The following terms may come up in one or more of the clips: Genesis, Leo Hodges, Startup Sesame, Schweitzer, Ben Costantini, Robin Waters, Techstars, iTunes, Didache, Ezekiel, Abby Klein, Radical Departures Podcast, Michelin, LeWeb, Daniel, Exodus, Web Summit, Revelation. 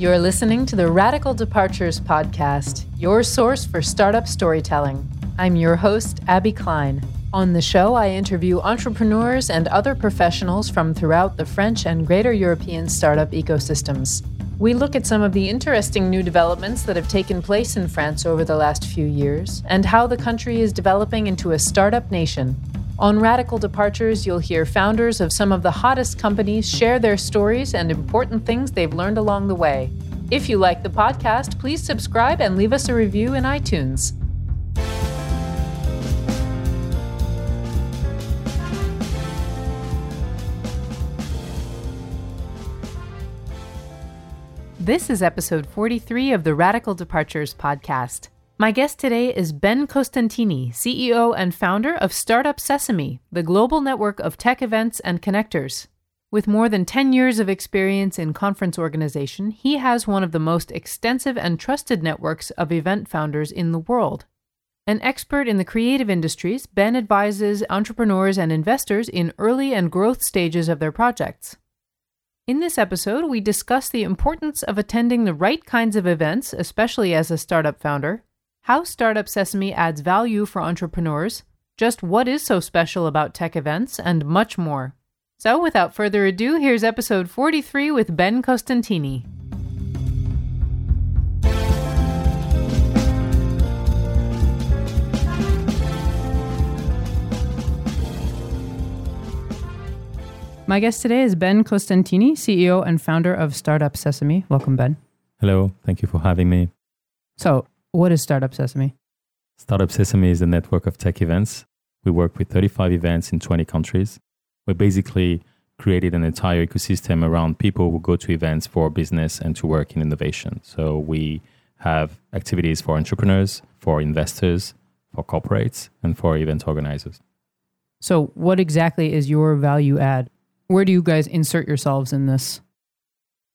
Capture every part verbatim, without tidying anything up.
You're listening to the Radical Departures Podcast, your source for startup storytelling. I'm your host, Abby Klein. On the show, I interview entrepreneurs and other professionals from throughout the French and greater European startup ecosystems. We look at some of the interesting new developments that have taken place in France over the last few years and how the country is developing into a startup nation. On Radical Departures, you'll hear founders of some of the hottest companies share their stories and important things they've learned along the way. If you like the podcast, please subscribe and leave us a review in iTunes. This is episode forty-three of the Radical Departures Podcast. My guest today is Ben Costantini, C E O and founder of Startup Sesame, the global network of tech events and connectors. With more than ten years of experience in conference organization, he has one of the most extensive and trusted networks of event founders in the world. An expert in the creative industries, Ben advises entrepreneurs and investors in early and growth stages of their projects. In this episode, we discuss the importance of attending the right kinds of events, especially as a startup founder, how Startup Sesame adds value for entrepreneurs, just what is so special about tech events, and much more. So without further ado, here's episode forty-three with Ben Costantini. My guest today is Ben Costantini, C E O and founder of Startup Sesame. Welcome, Ben. Hello. Thank you for having me. So, what is Startup Sesame? Startup Sesame is a network of tech events. We work with thirty-five events in twenty countries. We basically created an entire ecosystem around people who go to events for business and to work in innovation. So we have activities for entrepreneurs, for investors, for corporates, and for event organizers. So what exactly is your value add? Where do you guys insert yourselves in this?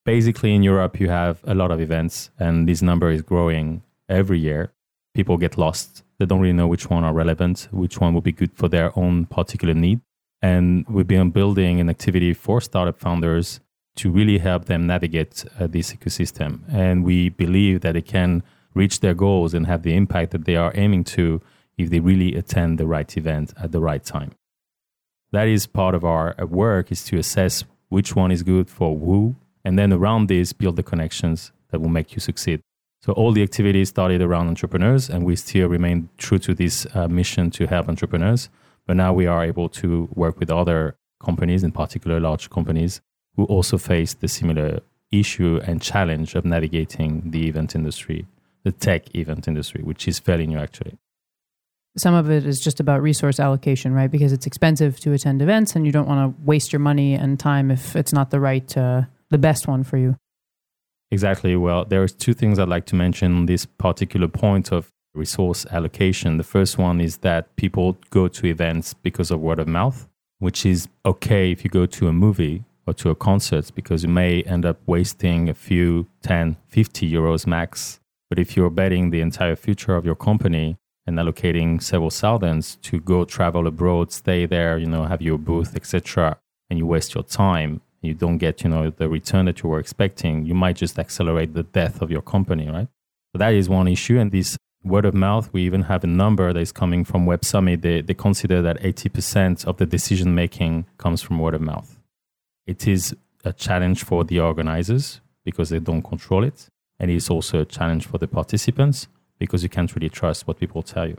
Basically, in Europe, you have a lot of events, and this number is growing every year. People get lost. They don't really know which one are relevant, which one will be good for their own particular need. And we've been building an activity for startup founders to really help them navigate uh, this ecosystem. And we believe that they can reach their goals and have the impact that they are aiming to if they really attend the right event at the right time. That is part of our work, is to assess which one is good for who, and then around this, build the connections that will make you succeed. So all the activities started around entrepreneurs, and we still remain true to this uh, mission to help entrepreneurs. But now we are able to work with other companies, in particular large companies, who also face the similar issue and challenge of navigating the event industry, the tech event industry, which is fairly new actually. Some of it is just about resource allocation, right? Because it's expensive to attend events and you don't want to waste your money and time if it's not the right, uh, the best one for you. Exactly. Well, there's two things I'd like to mention on this particular point of resource allocation. The first one is that people go to events because of word of mouth, which is okay if you go to a movie or to a concert, because you may end up wasting a few ten, fifty euros max. But if you're betting the entire future of your company and allocating several thousands to go travel abroad, stay there, you know, have your booth, et cetera, and you waste your time, you don't get, you know, the return that you were expecting, you might just accelerate the death of your company, right? So that is one issue. And this word of mouth, we even have a number that is coming from Web Summit. They, they consider that eighty percent of the decision-making comes from word of mouth. It is a challenge for the organizers because they don't control it. And it's also a challenge for the participants because you can't really trust what people tell you.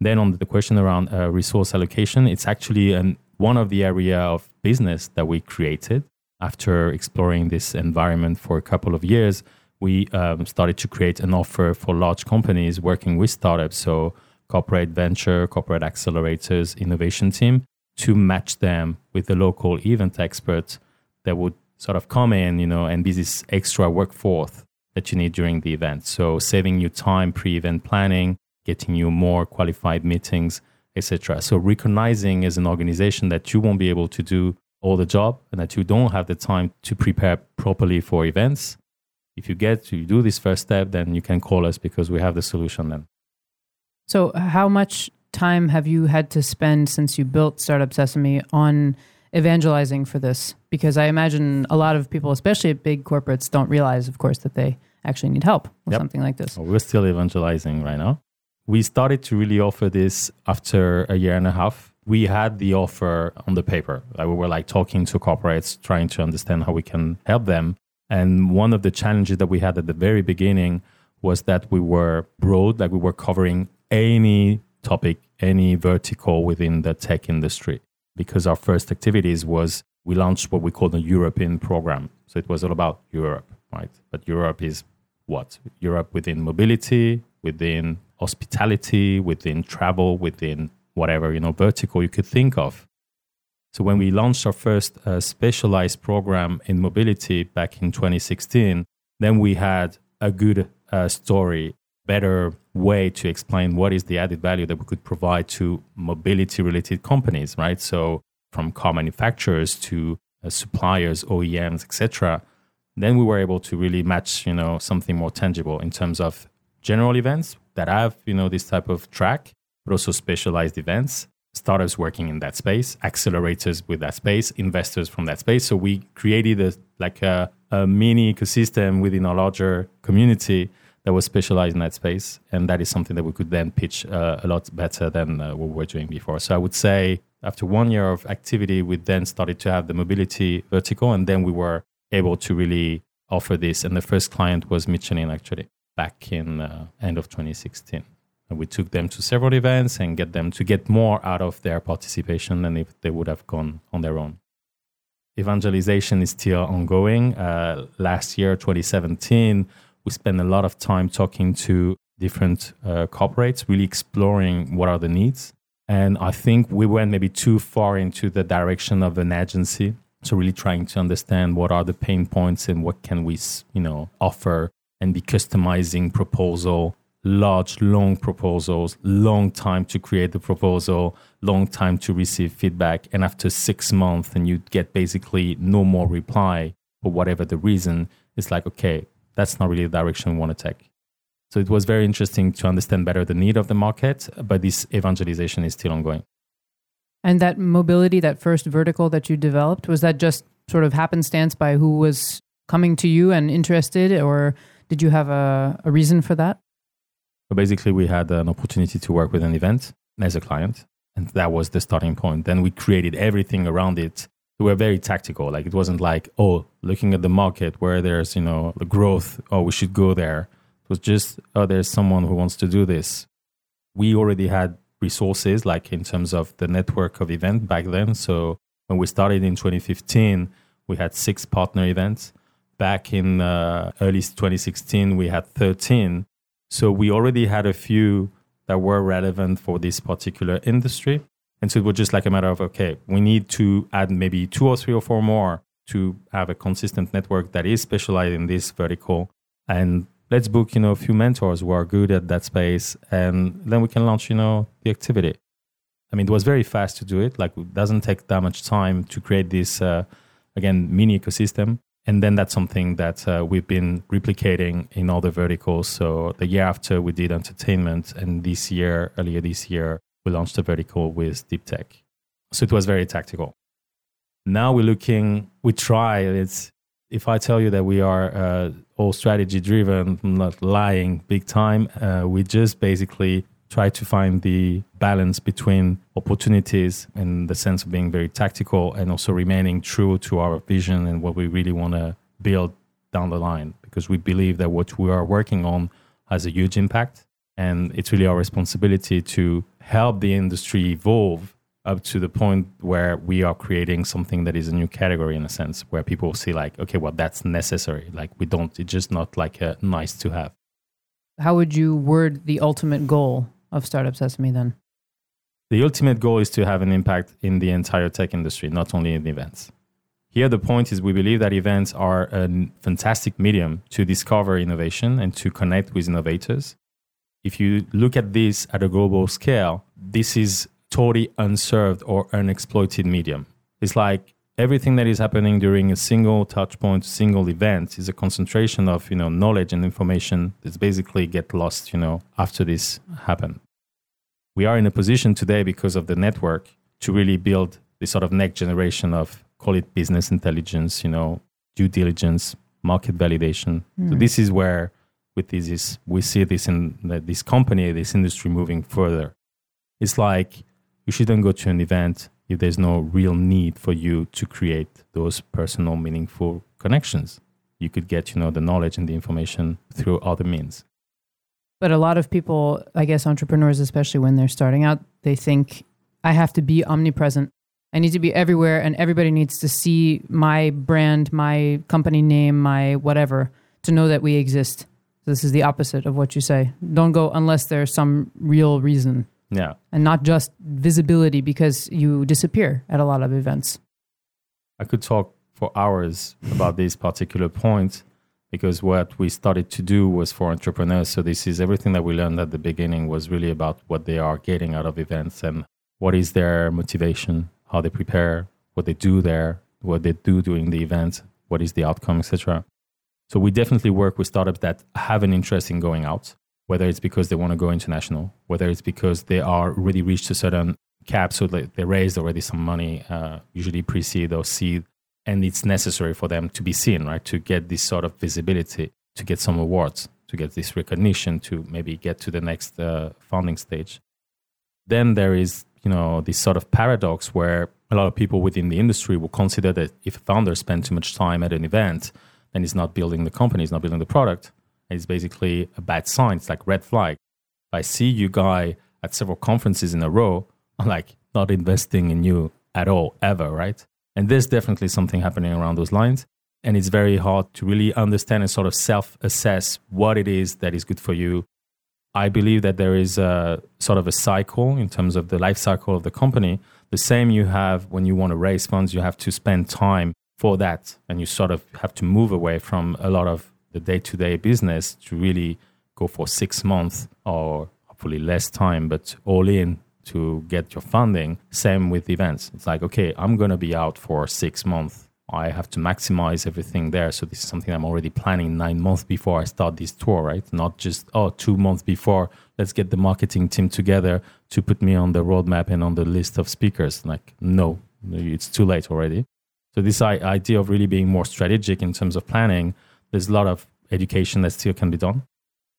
Then on the question around uh, resource allocation, it's actually an one of the area of business that we created. After exploring this environment for a couple of years, we um, started to create an offer for large companies working with startups, so corporate venture, corporate accelerators, innovation team, to match them with the local event experts that would sort of come in, you know, and be this extra workforce that you need during the event. So saving you time, pre-event planning, getting you more qualified meetings, et cetera. So recognizing as an organization that you won't be able to do all the job and that you don't have the time to prepare properly for events. If you get to do this first step, then you can call us because we have the solution then. So how much time have you had to spend since you built Startup Sesame on evangelizing for this, because I imagine a lot of people, especially at big corporates, don't realize, of course, that they actually need help with yep. something like this. Well, we're still evangelizing right now. We started to really offer this after a year and a half. We had the offer on the paper. Like, we were like talking to corporates, trying to understand how we can help them. And one of the challenges that we had at the very beginning was that we were broad, like we were covering any topic, any vertical within the tech industry. Because our first activities was, we launched what we called a European program. So it was all about Europe, right? But Europe is what? Europe within mobility, within hospitality, within travel, within whatever, you know, vertical you could think of. So when we launched our first uh, specialized program in mobility back in twenty sixteen, then we had a good uh, story, better way to explain what is the added value that we could provide to mobility-related companies, right? So from car manufacturers to uh, suppliers, O E Ms, et cetera. Then we were able to really match, you know, something more tangible in terms of general events that have, you know, this type of track, but also specialized events, startups working in that space, accelerators with that space, investors from that space. So we created a, like a, a mini ecosystem within our larger community that was specialized in that space. And that is something that we could then pitch uh, a lot better than uh, what we were doing before. So I would say after one year of activity, we then started to have the mobility vertical, and then we were able to really offer this. And the first client was Michelin, actually, back in uh, end of twenty sixteen. And we took them to several events and get them to get more out of their participation than if they would have gone on their own. Evangelization is still ongoing. Uh, last year, twenty seventeen, we spent a lot of time talking to different uh, corporates, really exploring what are the needs. And I think we went maybe too far into the direction of an agency. So really trying to understand what are the pain points and what can we, you know, offer, and be customizing proposal. Large, long proposals, long time to create the proposal, long time to receive feedback. And after six months, and you get basically no more reply or whatever the reason, it's like, okay, that's not really the direction we want to take. So it was very interesting to understand better the need of the market, but this evangelization is still ongoing. And that mobility, that first vertical that you developed, was that just sort of happenstance by who was coming to you and interested, or did you have a, a reason for that? Basically, we had an opportunity to work with an event as a client, and that was the starting point. Then we created everything around it. We were very tactical. Like, it wasn't like, oh, looking at the market where there's, you know, the growth, oh, we should go there. It was just, oh, there's someone who wants to do this. We already had resources, like in terms of the network of event back then. So when we started in twenty fifteen, we had six partner events. Back in uh, early twenty sixteen, we had thirteen. So we already had a few that were relevant for this particular industry. And so it was just like a matter of, okay, we need to add maybe two or three or four more to have a consistent network that is specialized in this vertical. And let's book, you know, a few mentors who are good at that space. And then we can launch, you know, the activity. I mean, it was very fast to do it. Like, it doesn't take that much time to create this, uh, again, mini ecosystem. And then that's something that uh, we've been replicating in other verticals. So the year after, we did entertainment. And this year, earlier this year, we launched a vertical with deep tech. So it was very tactical. Now we're looking, we try. It's, if I tell you that we are uh, all strategy driven, I'm not lying big time. Uh, we just basically try to find the balance between opportunities in the sense of being very tactical and also remaining true to our vision and what we really want to build down the line, because we believe that what we are working on has a huge impact, and it's really our responsibility to help the industry evolve up to the point where we are creating something that is a new category, in a sense, where people see like, okay, well, that's necessary. Like, we don't, it's just not like a nice to have. How would you word the ultimate goal of Startup Sesame then? The ultimate goal is to have an impact in the entire tech industry, not only in events. Here, the point is we believe that events are a fantastic medium to discover innovation and to connect with innovators. If you look at this at a global scale, this is totally unserved or unexploited medium. It's like everything that is happening during a single touch point, single event is a concentration of, you know, knowledge and information that basically get lost, you know, after this happened. We are in a position today because of the network to really build the sort of next generation of, call it business intelligence, you know, due diligence, market validation. Mm. So this is where with this is, we see this in the, this company, this industry moving further. It's like you shouldn't go to an event if there's no real need for you to create those personal, meaningful connections. You could get, you know, the knowledge and the information through other means. But a lot of people, I guess entrepreneurs, especially when they're starting out, they think I have to be omnipresent. I need to be everywhere and everybody needs to see my brand, my company name, my whatever, to know that we exist. This is the opposite of what you say. Don't go unless there's some real reason. Yeah. And not just visibility because you disappear at a lot of events. I could talk for hours about this particular point because what we started to do was for entrepreneurs. So this is everything that we learned at the beginning was really about what they are getting out of events and what is their motivation, how they prepare, what they do there, what they do during the event, what is the outcome, et cetera. So we definitely work with startups that have an interest in going out, whether it's because they want to go international, whether it's because they are really reached a certain cap, so that they raised already some money, uh, usually pre-seed or seed, and it's necessary for them to be seen, right? To get this sort of visibility, to get some awards, to get this recognition, to maybe get to the next uh, founding stage. Then there is, you know, this sort of paradox where a lot of people within the industry will consider that if founders spend too much time at an event, then it's not building the company, it's not building the product. It's basically a bad sign. It's like red flag. If I see you guy at several conferences in a row, I'm like not investing in you at all, ever, right? And there's definitely something happening around those lines. And it's very hard to really understand and sort of self-assess what it is that is good for you. I believe that there is a sort of a cycle in terms of the life cycle of the company. The same you have when you want to raise funds, you have to spend time for that. And you sort of have to move away from a lot of the day-to-day business to really go for six months or hopefully less time, but all in to get your funding. Same with events. It's like, okay, I'm going to be out for six months. I have to maximize everything there. So this is something I'm already planning nine months before I start this tour, right? Not just, oh, two months before, let's get the marketing team together to put me on the roadmap and on the list of speakers. Like, no, it's too late already. So this idea of really being more strategic in terms of planning, there's a lot of education that still can be done.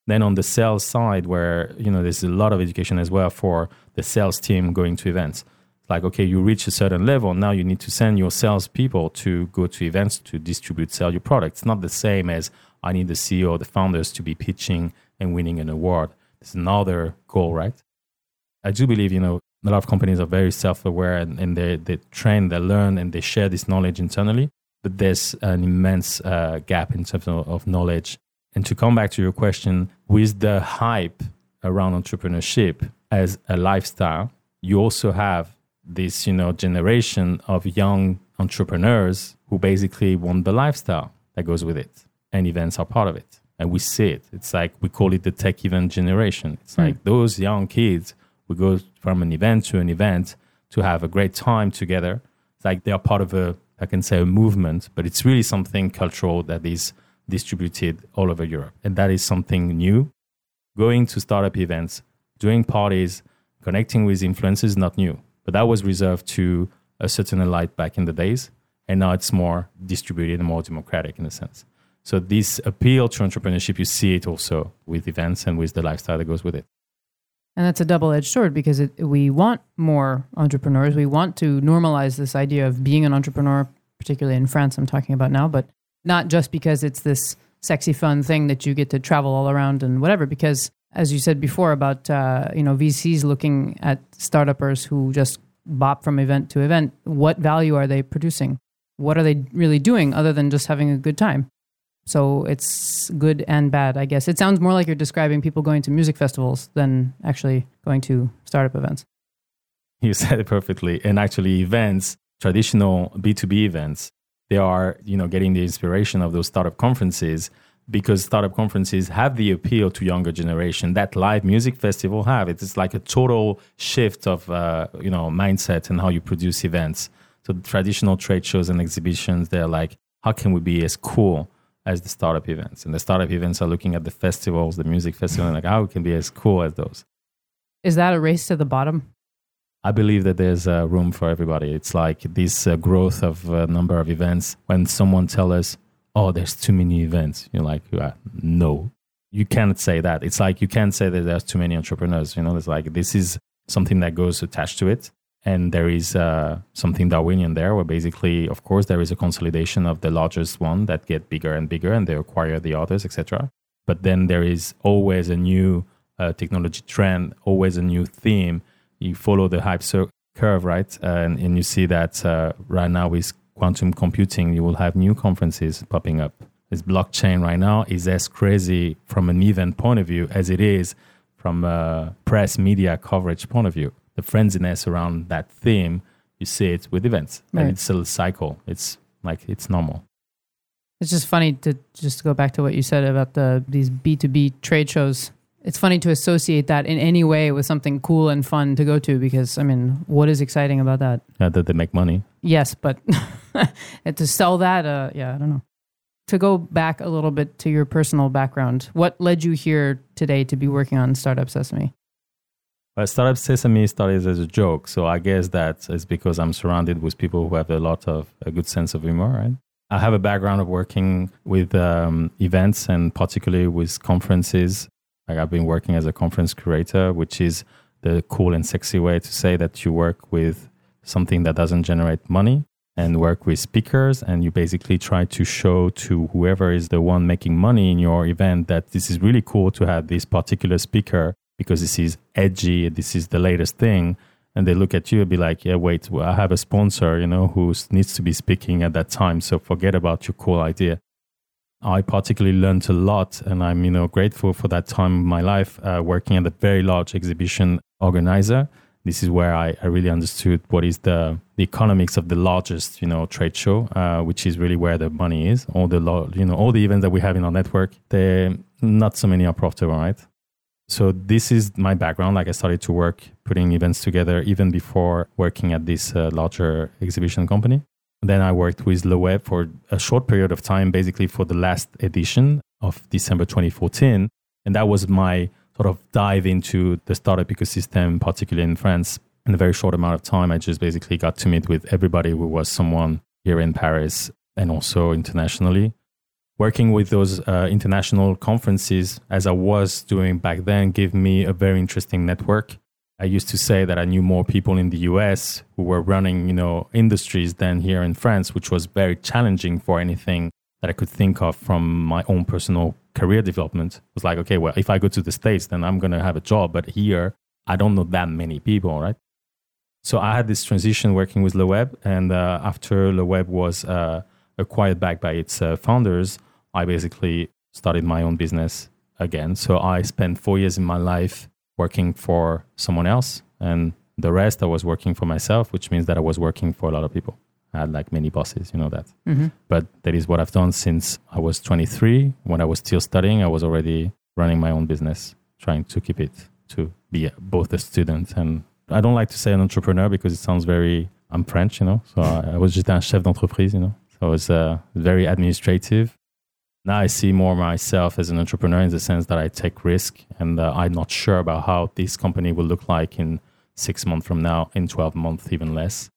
Then on the sales side, where, you know, there's a lot of education as well for the sales team going to events. It's like, okay, you reach a certain level. Now you need to send your salespeople to go to events to distribute, sell your product. It's not the same as I need the C E O or the founders to be pitching and winning an award. It's another goal, right? I do believe, you know, a lot of companies are very self-aware and, and they, they train, they learn, and they share this knowledge internally. But there's an immense uh, gap in terms of, of knowledge. And to come back to your question, with the hype around entrepreneurship as a lifestyle, you also have this, you know, generation of young entrepreneurs who basically want the lifestyle that goes with it. And events are part of it. And we see it. It's like we call it the tech event generation. It's mm. like those young kids who go from an event to an event to have a great time together. It's like they are part of a I can say a movement, but it's really something cultural that is distributed all over Europe. And that is something new. Going to startup events, doing parties, connecting with influencers, not new. But that was reserved to a certain elite back in the days. And now it's more distributed and more democratic in a sense. So this appeal to entrepreneurship, you see it also with events and with the lifestyle that goes with it. And that's a double-edged sword because it, we want more entrepreneurs. We want to normalize this idea of being an entrepreneur, particularly in France I'm talking about now, but not just because it's this sexy, fun thing that you get to travel all around and whatever, because as you said before about uh, you know V Cs looking at startuppers who just bop from event to event, what value are they producing? What are they really doing other than just having a good time? So it's good and bad, I guess. It sounds more like you're describing people going to music festivals than actually going to startup events. You said it perfectly. And actually events, traditional B two B events, they are, you know, getting the inspiration of those startup conferences because startup conferences have the appeal to younger generation that live music festival have. It's like a total shift of, uh, you know, mindset and how you produce events. So the traditional trade shows and exhibitions, they're like, how can we be as cool as the startup events? And the startup events are looking at the festivals, the music festival, and like, how oh, it can be as cool as those. Is that a race to the bottom? I believe that there's uh, room for everybody. It's like this uh, growth of a uh, number of events. When someone tells us, oh, there's too many events, you're like, no, you can't say that. It's like you can't say that there's too many entrepreneurs. You know, it's like this is something that goes attached to it. And there is uh, something Darwinian there where basically, of course, there is a consolidation of the largest one that get bigger and bigger and they acquire the others, et cetera. But then there is always a new uh, technology trend, always a new theme. You follow the hype cir- curve, right? Uh, and, and you see that uh, right now with quantum computing, you will have new conferences popping up. This blockchain right now is as crazy from an event point of view as it is from a press media coverage point of view. The frenziness around that theme, you see it with events. Right. And it's a cycle. It's like, it's normal. It's just funny to just go back to what you said about the these B two B trade shows. It's funny to associate that in any way with something cool and fun to go to because, I mean, what is exciting about that? Uh, that they make money. Yes, but to sell that, uh, yeah, I don't know. To go back a little bit to your personal background, what led you here today to be working on Startup Sesame? Well, Startup Sesame started as a joke, so I guess that is because I'm surrounded with people who have a lot of a good sense of humor, right? I have a background of working with um, events and particularly with conferences. Like I've been working as a conference curator, which is the cool and sexy way to say that you work with something that doesn't generate money and work with speakers, and you basically try to show to whoever is the one making money in your event that this is really cool to have this particular speaker because this is edgy, this is the latest thing. And they look at you and be like, yeah, wait, well, I have a sponsor, you know, who needs to be speaking at that time. So forget about your cool idea. I particularly learned a lot, and I'm, you know, grateful for that time of my life uh, working at a very large exhibition organizer. This is where I, I really understood what is the, the economics of the largest, you know, trade show, uh, which is really where the money is. All the, you know, all the events that we have in our network, they not so many are profitable, right? So this is my background. Like I started to work putting events together even before working at this uh, larger exhibition company. Then I worked with LeWeb for a short period of time, basically for the last edition of December twenty fourteen. And that was my sort of dive into the startup ecosystem, particularly in France. In a very short amount of time, I just basically got to meet with everybody who was someone here in Paris and also internationally. Working with those uh, international conferences, as I was doing back then, gave me a very interesting network. I used to say that I knew more people in the U S who were running, you know, industries than here in France, which was very challenging for anything that I could think of from my own personal career development. It was like, okay, well, if I go to the States, then I'm going to have a job. But here, I don't know that many people, right? So I had this transition working with LeWeb. And uh, after LeWeb was uh, acquired back by its uh, founders, I basically started my own business again. So I spent four years in my life working for someone else. And the rest, I was working for myself, which means that I was working for a lot of people. I had like many bosses, you know that. Mm-hmm. But that is what I've done since I was twenty-three. When I was still studying, I was already running my own business, trying to keep it, to be both a student. And I don't like to say an entrepreneur because it sounds very, I'm French, you know. So I, I was just un chef d'entreprise, you know. So it's uh, very administrative. Now I see more myself as an entrepreneur in the sense that I take risk and uh, I'm not sure about how this company will look like in six months from now, in twelve months, even less.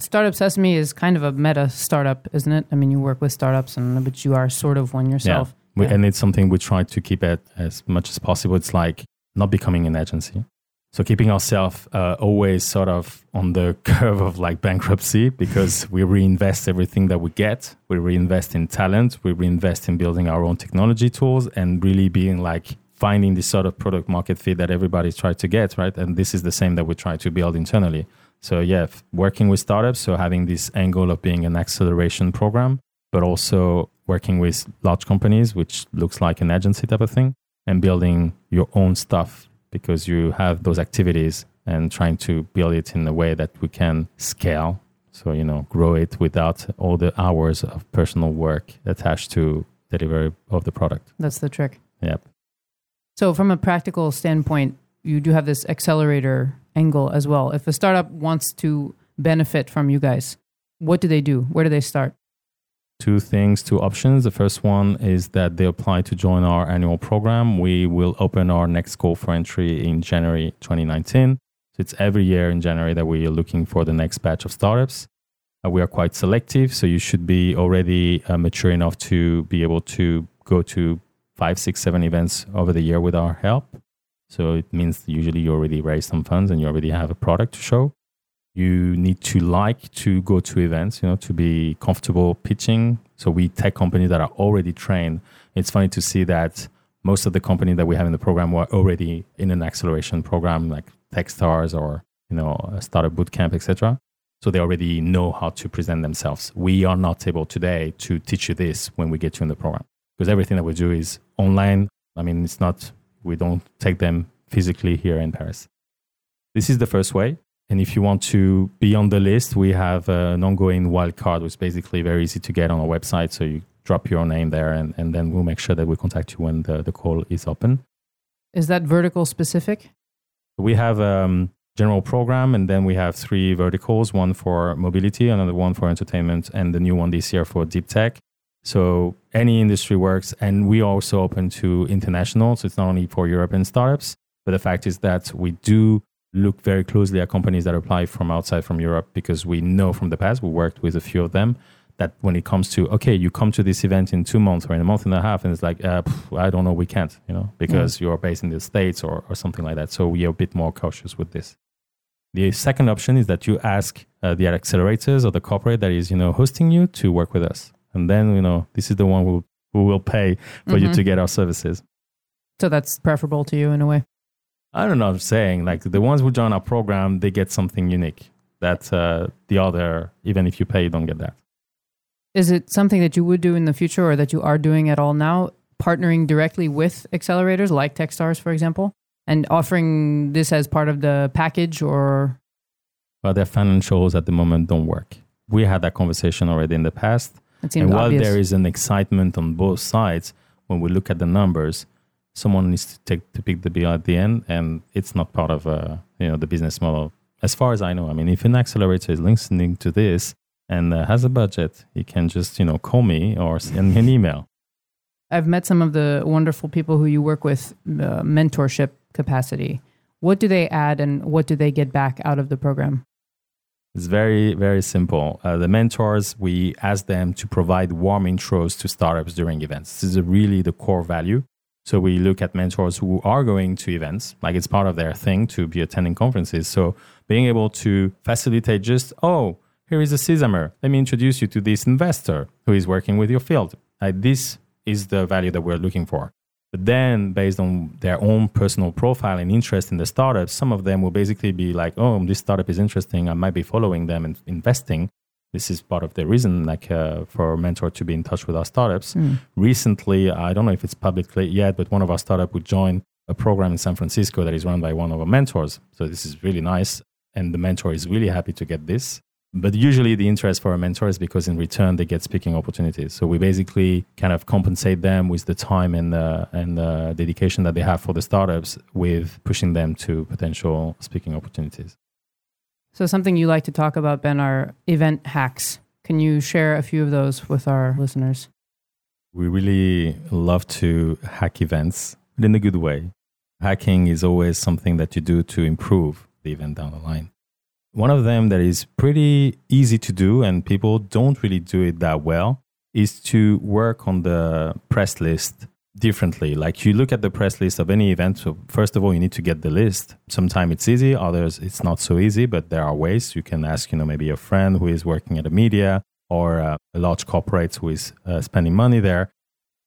Startup Sesame is kind of a meta startup, isn't it? I mean, you work with startups, and but you are sort of one yourself. Yeah, yeah. And it's something we try to keep at as much as possible. It's like not becoming an agency. So keeping ourselves uh, always sort of on the curve of like bankruptcy because we reinvest everything that we get. We reinvest in talent. We reinvest in building our own technology tools and really being like finding this sort of product market fit that everybody's trying to get, right? And this is the same that we try to build internally. So yeah, working with startups, so having this angle of being an acceleration program, but also working with large companies, which looks like an agency type of thing, and building your own stuff, because you have those activities and trying to build it in a way that we can scale. So, you know, grow it without all the hours of personal work attached to delivery of the product. That's the trick. Yep. So from a practical standpoint, you do have this accelerator angle as well. If a startup wants to benefit from you guys, what do they do? Where do they start? Two things, two options. The first one is that they apply to join our annual program. We will open our next call for entry in January twenty nineteen. So it's every year in January that we are looking for the next batch of startups. Uh, we are quite selective, so you should be already uh, mature enough to be able to go to five, six, seven events over the year with our help. So it means usually you already raised some funds and you already have a product to show. You need to like to go to events, you know, to be comfortable pitching. So we tech companies that are already trained. It's funny to see that most of the companies that we have in the program were already in an acceleration program like Techstars or, you know, a startup bootcamp, et cetera. So they already know how to present themselves. We are not able today to teach you this when we get you in the program, because everything that we do is online. I mean, it's not, we don't take them physically here in Paris. This is the first way. And if you want to be on the list, we have an ongoing wildcard, which is basically very easy to get on our website. So you drop your name there and, and then we'll make sure that we contact you when the, the call is open. Is that vertical specific? We have um general program, and then we have three verticals, one for mobility, another one for entertainment, and the new one this year for deep tech. So any industry works, and we are also open to international. So it's not only for European startups, but the fact is that we do look very closely at companies that apply from outside from Europe, because we know from the past, we worked with a few of them, that when it comes to, okay, you come to this event in two months or in a month and a half, and it's like, uh, pff, I don't know, we can't, you know, because mm-hmm. you're based in the States or, or something like that. So we are a bit more cautious with this. The second option is that you ask uh, the accelerators or the corporate that is, you know, hosting you to work with us. And then, you know, this is the one who, who will pay for mm-hmm. you to get our services. So that's preferable to you in a way? I don't know what I'm saying. Like the ones who join our program, they get something unique that uh, the other, even if you pay, you don't get that. Is it something that you would do in the future or that you are doing at all now, partnering directly with accelerators like Techstars, for example? And offering this as part of the package or? Well, their financials at the moment don't work. We had that conversation already in the past. It seemed obvious. And while there is an excitement on both sides, when we look at the numbers, someone needs to take to pick the bill at the end, and it's not part of uh, you know the business model. As far as I know, I mean, if an accelerator is listening to this and uh, has a budget, he can just you know call me or send me an email. I've met some of the wonderful people who you work with, uh, mentorship capacity. What do they add and what do they get back out of the program? It's very, very simple. Uh, the mentors, we ask them to provide warm intros to startups during events. This is really the core value. So we look at mentors who are going to events, like it's part of their thing to be attending conferences. So being able to facilitate just, oh, here is a sesamer. Let me introduce you to this investor who is working with your field. Uh, this is the value that we're looking for. But then based on their own personal profile and interest in the startup, some of them will basically be like, oh, this startup is interesting. I might be following them and investing. This is part of the reason like uh, for a mentor to be in touch with our startups. Mm. Recently, I don't know if it's publicly yet, but one of our startups would join a program in San Francisco that is run by one of our mentors. So this is really nice. And the mentor is really happy to get this. But usually the interest for a mentor is because in return, they get speaking opportunities. So we basically kind of compensate them with the time and the, and the dedication that they have for the startups with pushing them to potential speaking opportunities. So something you like to talk about, Ben, are event hacks. Can you share a few of those with our listeners? We really love to hack events, but in a good way. Hacking is always something that you do to improve the event down the line. One of them that is pretty easy to do and people don't really do it that well is to work on the press list differently. Like you look at the press list of any event. So first of all, you need to get the list. Sometimes it's easy, others it's not so easy, but there are ways you can ask, you know, maybe a friend who is working at a media or uh, a large corporate who is uh, spending money there.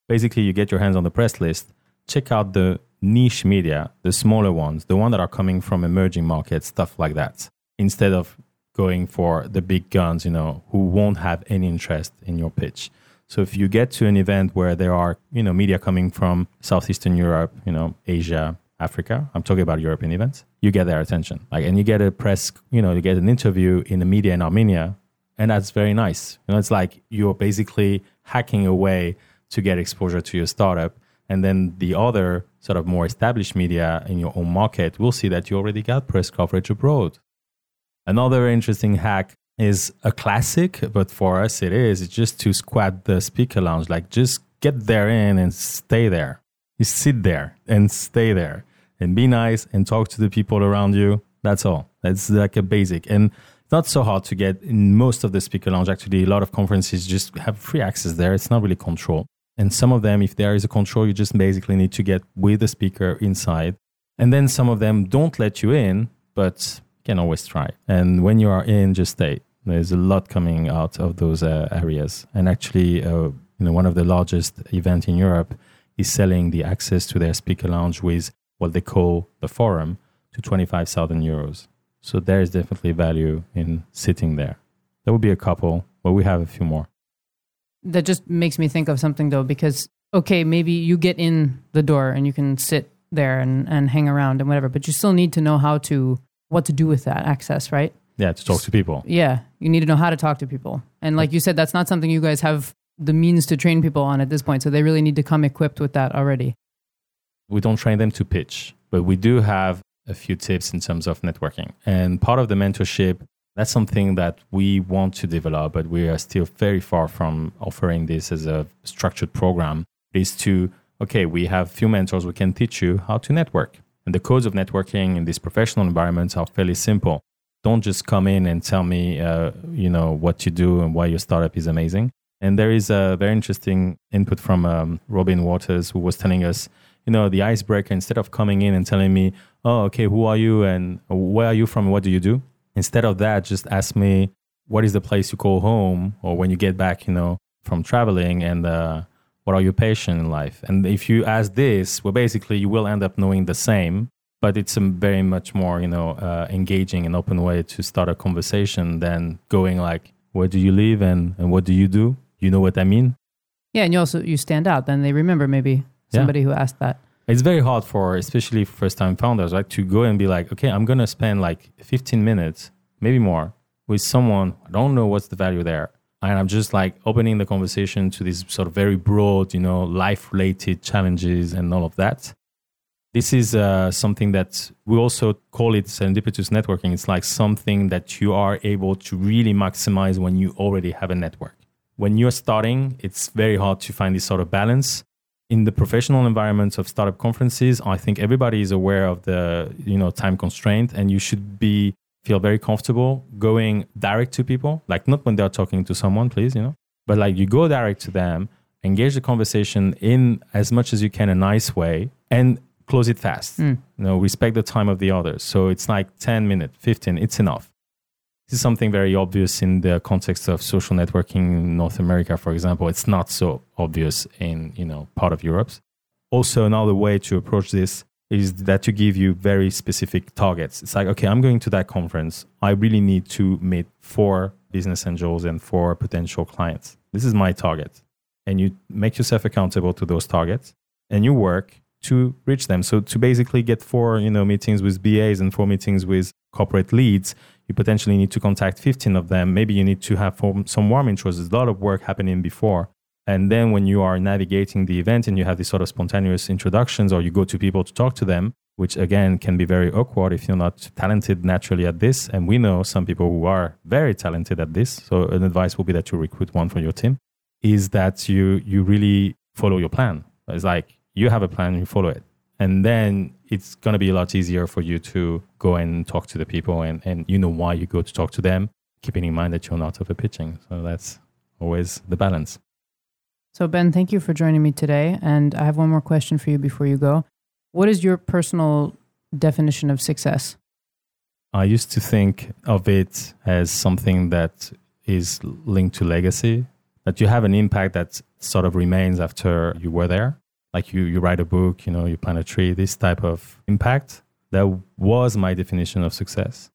Basically, you get your hands on the press list, check out the niche media, the smaller ones, the one that are coming from emerging markets, stuff like that. Instead of going for the big guns, you know, who won't have any interest in your pitch. So if you get to an event where there are, you know, media coming from Southeastern Europe, you know, Asia, Africa, I'm talking about European events, you get their attention. Like, and you get a press, you know, you get an interview in the media in Armenia, and that's very nice. You know, it's like you're basically hacking away to get exposure to your startup. And then the other sort of more established media in your own market will see that you already got press coverage abroad. Another interesting hack is a classic, but for us it is, it's just to squat the speaker lounge. Like just get there in and stay there. You sit there and stay there and be nice and talk to the people around you That's all. It's like a basic. And it's not so hard to get in most of the speaker lounge. Actually, a lot of conferences just have free access there. It's not really controlled. And some of them, if there is a control, you just basically need to get with the speaker inside. And then some of them don't let you in, but you can always try. And when you are in, just stay. There's a lot coming out of those uh, areas. And actually, uh, you know, one of the largest events in Europe is selling the access to their speaker lounge with what they call the forum to twenty-five thousand euros. So there is definitely value in sitting there. There will be a couple, but we have a few more. That just makes me think of something, though, because, okay, maybe you get in the door and you can sit there and, and hang around and whatever, but you still need to know how to, what to do with that access, right? Yeah, to talk to people. Yeah, you need to know how to talk to people. And like you said, that's not something you guys have the means to train people on at this point. So they really need to come equipped with that already. We don't train them to pitch, but we do have a few tips in terms of networking. And part of the mentorship, that's something that we want to develop, but we are still very far from offering this as a structured program, is to, okay, we have few mentors who can teach you how to network. And the codes of networking in these professional environments are fairly simple. Don't just come in and tell me, uh, you know, what you do and why your startup is amazing. And there is a very interesting input from um, Robin Waters, who was telling us, you know, the icebreaker, instead of coming in and telling me, oh, okay, who are you and where are you from? What do you do? Instead of that, just ask me, what is the place you call home or when you get back, you know, from traveling, and uh, what are your passions in life? And if you ask this, well, basically you will end up knowing the same. But it's a very much more, you know, uh, engaging and open way to start a conversation than going like, where do you live and, and what do you do? You know what I mean? Yeah, and you also, you stand out. Then they remember maybe somebody yeah. who asked that. It's very hard for, especially first-time founders, right, to go and be like, okay, I'm going to spend like fifteen minutes, maybe more, with someone. I don't know what's the value there. And I'm just like opening the conversation to these sort of very broad, you know, life-related challenges and all of that. This is uh, something that we also call it serendipitous networking. It's like something that you are able to really maximize when you already have a network. When you're starting, it's very hard to find this sort of balance. In the professional environments of startup conferences, I think everybody is aware of the, you know, time constraint, and you should be feel very comfortable going direct to people. Like, not when they're talking to someone, please, you know, but like you go direct to them, engage the conversation in as much as you can, a nice way, and close it fast. Mm. You know, respect the time of the others. So it's like ten minutes, fifteen, it's enough. This is something very obvious in the context of social networking in North America, for example. It's not so obvious in, you know, part of Europe. Also, another way to approach this is that you give you very specific targets. It's like, okay, I'm going to that conference. I really need to meet four business angels and four potential clients. This is my target. And you make yourself accountable to those targets and you work to reach them. So to basically get four, you know, meetings with B As and four meetings with corporate leads, you potentially need to contact fifteen of them. Maybe you need to have form, some warm intros. There's a lot of work happening before. And then when you are navigating the event and you have these sort of spontaneous introductions, or you go to people to talk to them, which again can be very awkward if you're not talented naturally at this. And we know some people who are very talented at this. So an advice will be that you recruit one for your team, is that you you really follow your plan. It's like, you have a plan, you follow it. And then it's going to be a lot easier for you to go and talk to the people, and, and you know why you go to talk to them, keeping in mind that you're not over-pitching. So that's always the balance. So Ben, thank you for joining me today. And I have one more question for you before you go. What is your personal definition of success? I used to think of it as something that is linked to legacy, that you have an impact that sort of remains after you were there. Like you, you write a book, you know, you plant a tree, this type of impact. That was my definition of success.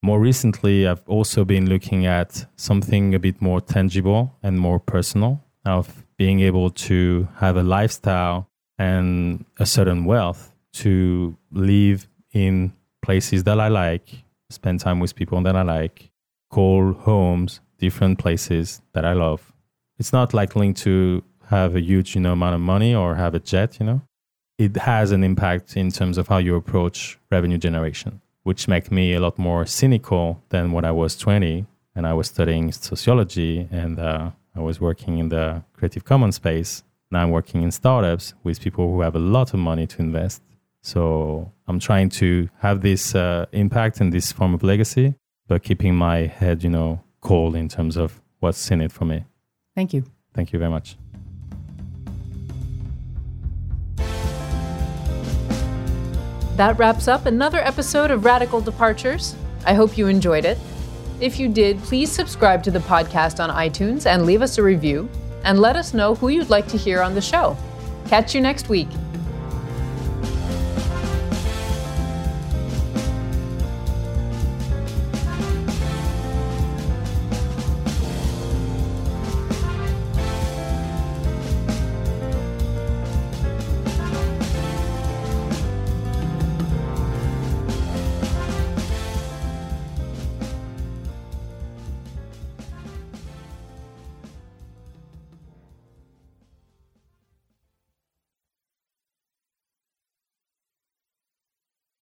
More recently, I've also been looking at something a bit more tangible and more personal, of being able to have a lifestyle and a certain wealth to live in places that I like, spend time with people that I like, call homes, different places that I love. It's not like linked to have a huge, you know, amount of money or have a jet, you know. It has an impact in terms of how you approach revenue generation, which makes me a lot more cynical than when I was twenty and I was studying sociology and uh, I was working in the Creative Commons space. Now I'm working in startups with people who have a lot of money to invest. So I'm trying to have this uh, impact and this form of legacy, but keeping my head, you know, cold in terms of what's in it for me. Thank you. Thank you very much. That wraps up another episode of Radical Departures. I hope you enjoyed it. If you did, please subscribe to the podcast on iTunes and leave us a review, and let us know who you'd like to hear on the show. Catch you next week.